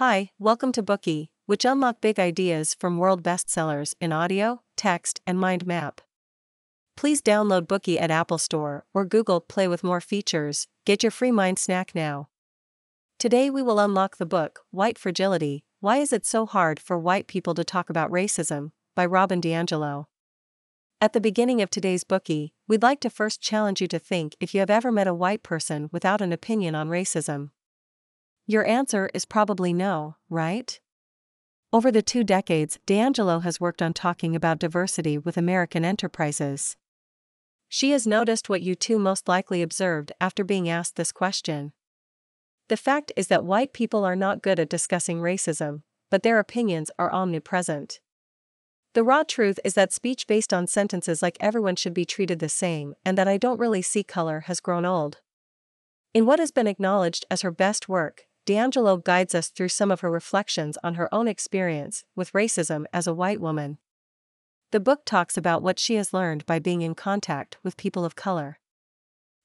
Hi, welcome to Bookie, which unlock big ideas from world bestsellers in audio, text, and mind map. Please download Bookie at Apple Store or Google Play with more features. Get your free mind snack now. Today we will unlock the book, White Fragility, Why Is It So Hard for White People to Talk About Racism, by Robin DiAngelo. At the beginning of today's Bookie, we'd like to first challenge you to think if you have ever met a white person without an opinion on racism. Your answer is probably no, right? Over the 2 decades, DiAngelo has worked on talking about diversity with American enterprises. She has noticed what you two most likely observed after being asked this question. The fact is that white people are not good at discussing racism, but their opinions are omnipresent. The raw truth is that speech based on sentences like everyone should be treated the same and that I don't really see color has grown old. In what has been acknowledged as her best work, DiAngelo guides us through some of her reflections on her own experience with racism as a white woman. The book talks about what she has learned by being in contact with people of color.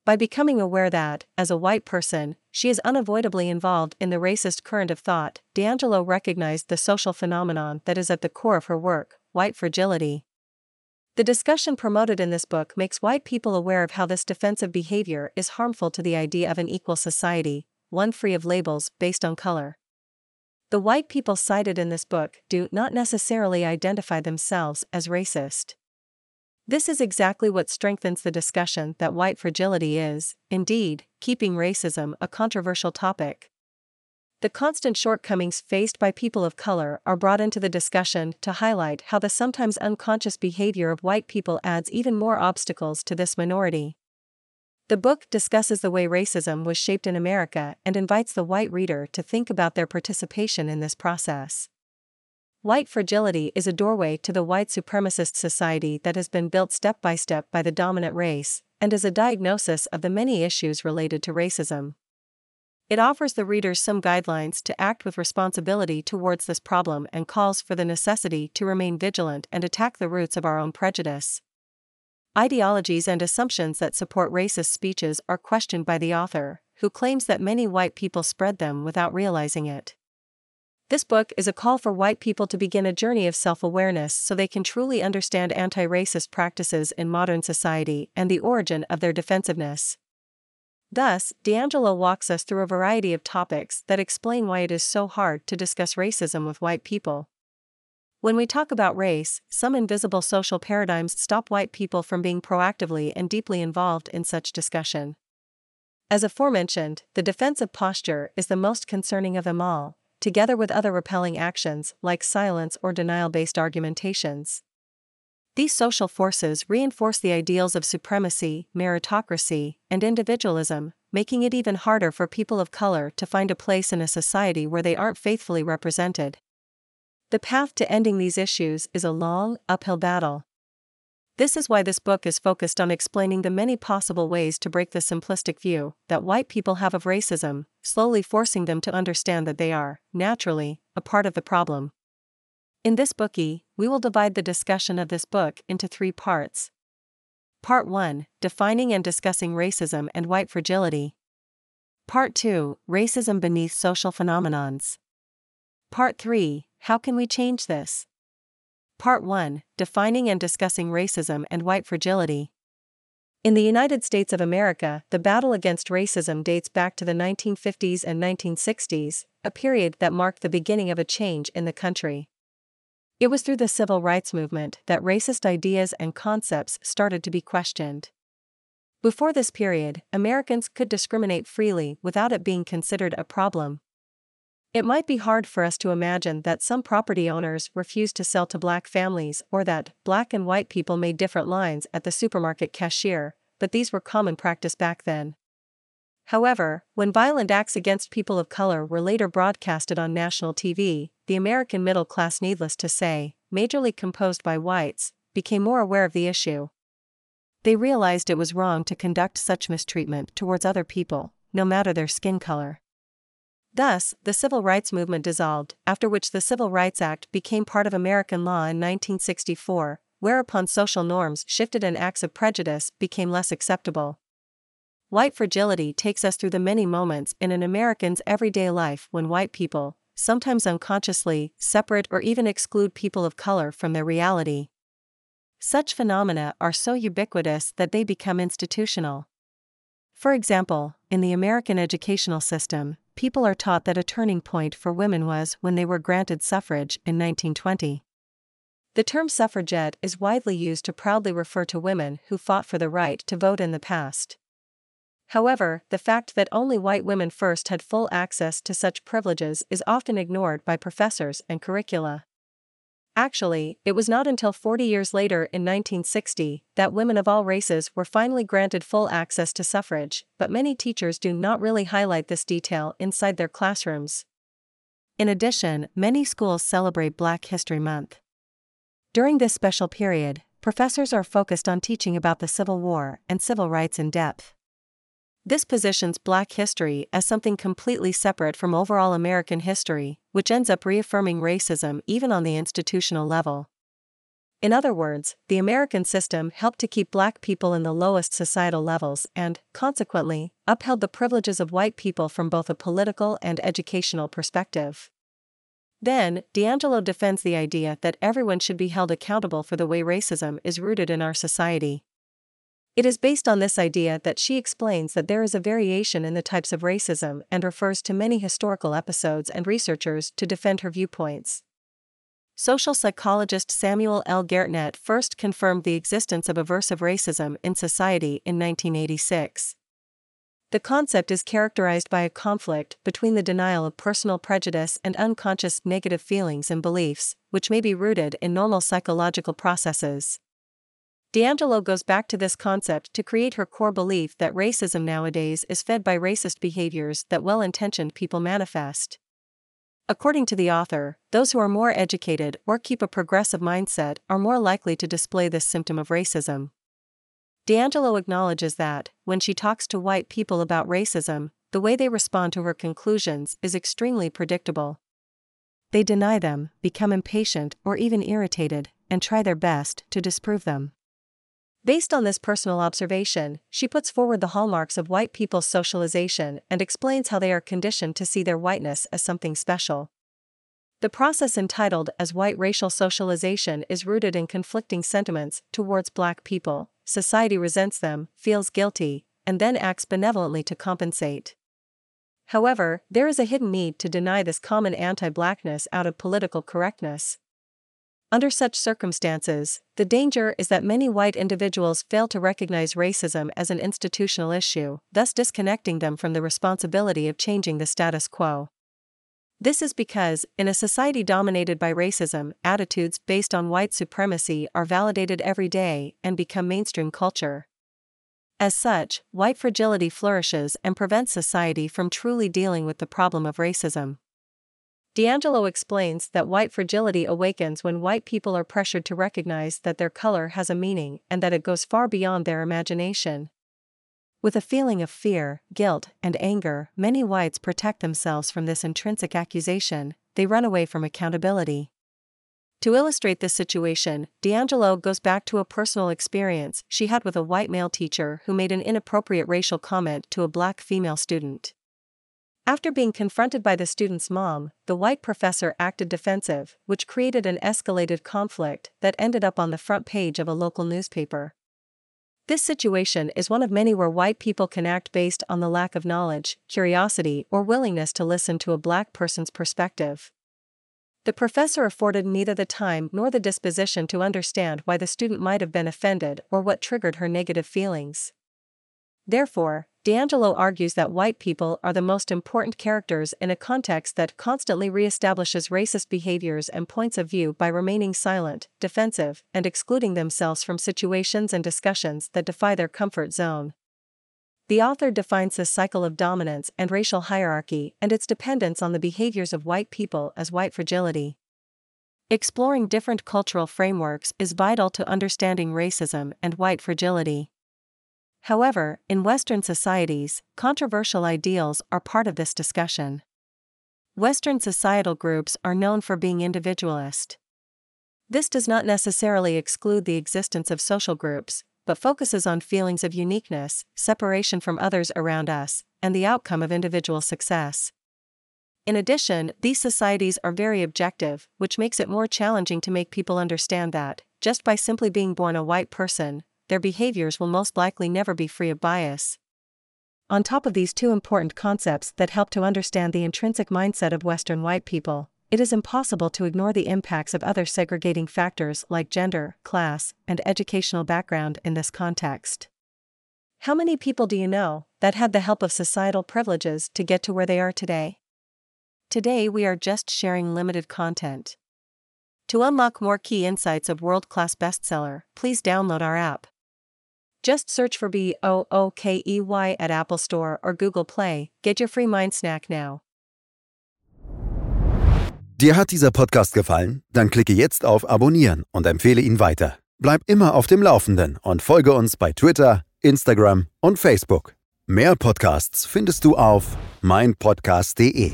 By becoming aware that, as a white person, she is unavoidably involved in the racist current of thought, DiAngelo recognized the social phenomenon that is at the core of her work, white fragility. The discussion promoted in this book makes white people aware of how this defensive behavior is harmful to the idea of an equal society, one free of labels based on color. The white people cited in this book do not necessarily identify themselves as racist. This is exactly what strengthens the discussion that white fragility is, indeed, keeping racism a controversial topic. The constant shortcomings faced by people of color are brought into the discussion to highlight how the sometimes unconscious behavior of white people adds even more obstacles to this minority. The book discusses the way racism was shaped in America and invites the white reader to think about their participation in this process. White fragility is a doorway to the white supremacist society that has been built step by the dominant race, and is a diagnosis of the many issues related to racism. It offers the readers some guidelines to act with responsibility towards this problem and calls for the necessity to remain vigilant and attack the roots of our own prejudice. Ideologies and assumptions that support racist speeches are questioned by the author, who claims that many white people spread them without realizing it. This book is a call for white people to begin a journey of self-awareness so they can truly understand anti-racist practices in modern society and the origin of their defensiveness. Thus, DiAngelo walks us through a variety of topics that explain why it is so hard to discuss racism with white people. When we talk about race, some invisible social paradigms stop white people from being proactively and deeply involved in such discussion. As aforementioned, the defensive posture is the most concerning of them all, together with other repelling actions like silence or denial-based argumentations. These social forces reinforce the ideals of supremacy, meritocracy, and individualism, making it even harder for people of color to find a place in a society where they aren't faithfully represented. The path to ending these issues is a long, uphill battle. This is why this book is focused on explaining the many possible ways to break the simplistic view that white people have of racism, slowly forcing them to understand that they are, naturally, a part of the problem. In this Bookie, we will divide the discussion of this book into 3 parts. Part 1, Defining and Discussing Racism and White Fragility. Part 2, Racism Beneath Social Phenomenons. Part 3, How Can We Change This? Part 1, Defining and Discussing Racism and White Fragility. In the United States of America, the battle against racism dates back to the 1950s and 1960s, a period that marked the beginning of a change in the country. It was through the Civil Rights Movement that racist ideas and concepts started to be questioned. Before this period, Americans could discriminate freely without it being considered a problem. It might be hard for us to imagine that some property owners refused to sell to black families or that black and white people made different lines at the supermarket cashier, but these were common practice back then. However, when violent acts against people of color were later broadcasted on national TV, the American middle class, needless to say, majorly composed by whites, became more aware of the issue. They realized it was wrong to conduct such mistreatment towards other people, no matter their skin color. Thus, the Civil Rights Movement dissolved, after which the Civil Rights Act became part of American law in 1964, whereupon social norms shifted and acts of prejudice became less acceptable. White fragility takes us through the many moments in an American's everyday life when white people, sometimes unconsciously, separate or even exclude people of color from their reality. Such phenomena are so ubiquitous that they become institutional. For example, in the American educational system, people are taught that a turning point for women was when they were granted suffrage in 1920. The term suffragette is widely used to proudly refer to women who fought for the right to vote in the past. However, the fact that only white women first had full access to such privileges is often ignored by professors and curricula. Actually, it was not until 40 years later in 1960 that women of all races were finally granted full access to suffrage, but many teachers do not really highlight this detail inside their classrooms. In addition, many schools celebrate Black History Month. During this special period, professors are focused on teaching about the Civil War and civil rights in depth. This positions Black history as something completely separate from overall American history, which ends up reaffirming racism even on the institutional level. In other words, the American system helped to keep Black people in the lowest societal levels and, consequently, upheld the privileges of white people from both a political and educational perspective. Then, DiAngelo defends the idea that everyone should be held accountable for the way racism is rooted in our society. It is based on this idea that she explains that there is a variation in the types of racism and refers to many historical episodes and researchers to defend her viewpoints. Social psychologist Samuel L. Gaertner first confirmed the existence of aversive racism in society in 1986. The concept is characterized by a conflict between the denial of personal prejudice and unconscious negative feelings and beliefs, which may be rooted in normal psychological processes. DiAngelo goes back to this concept to create her core belief that racism nowadays is fed by racist behaviors that well-intentioned people manifest. According to the author, those who are more educated or keep a progressive mindset are more likely to display this symptom of racism. DiAngelo acknowledges that, when she talks to white people about racism, the way they respond to her conclusions is extremely predictable. They deny them, become impatient or even irritated, and try their best to disprove them. Based on this personal observation, she puts forward the hallmarks of white people's socialization and explains how they are conditioned to see their whiteness as something special. The process entitled as white racial socialization is rooted in conflicting sentiments towards Black people. Society resents them, feels guilty, and then acts benevolently to compensate. However, there is a hidden need to deny this common anti-Blackness out of political correctness. Under such circumstances, the danger is that many white individuals fail to recognize racism as an institutional issue, thus disconnecting them from the responsibility of changing the status quo. This is because, in a society dominated by racism, attitudes based on white supremacy are validated every day and become mainstream culture. As such, white fragility flourishes and prevents society from truly dealing with the problem of racism. DiAngelo explains that white fragility awakens when white people are pressured to recognize that their color has a meaning and that it goes far beyond their imagination. With a feeling of fear, guilt, and anger, many whites protect themselves from this intrinsic accusation, they run away from accountability. To illustrate this situation, DiAngelo goes back to a personal experience she had with a white male teacher who made an inappropriate racial comment to a Black female student. After being confronted by the student's mom, the white professor acted defensive, which created an escalated conflict that ended up on the front page of a local newspaper. This situation is one of many where white people can act based on the lack of knowledge, curiosity, or willingness to listen to a Black person's perspective. The professor afforded neither the time nor the disposition to understand why the student might have been offended or what triggered her negative feelings. Therefore, DiAngelo argues that white people are the most important characters in a context that constantly reestablishes racist behaviors and points of view by remaining silent, defensive, and excluding themselves from situations and discussions that defy their comfort zone. The author defines this cycle of dominance and racial hierarchy and its dependence on the behaviors of white people as white fragility. Exploring different cultural frameworks is vital to understanding racism and white fragility. However, in Western societies, controversial ideals are part of this discussion. Western societal groups are known for being individualist. This does not necessarily exclude the existence of social groups, but focuses on feelings of uniqueness, separation from others around us, and the outcome of individual success. In addition, these societies are very objective, which makes it more challenging to make people understand that, just by simply being born a white person, their behaviors will most likely never be free of bias. On top of these two important concepts that help to understand the intrinsic mindset of Western white people, it is impossible to ignore the impacts of other segregating factors like gender, class, and educational background in this context. How many people do you know that had the help of societal privileges to get to where they are today? Today we are just sharing limited content. To unlock more key insights of world-class bestseller, please download our app. Just search for BOOKEY at Apple Store or Google Play. Get your free mind snack now. Dir hat dieser Podcast gefallen? Dann klicke jetzt auf Abonnieren und empfehle ihn weiter. Bleib immer auf dem Laufenden und folge uns bei Twitter, Instagram und Facebook. Mehr Podcasts findest du auf meinpodcast.de.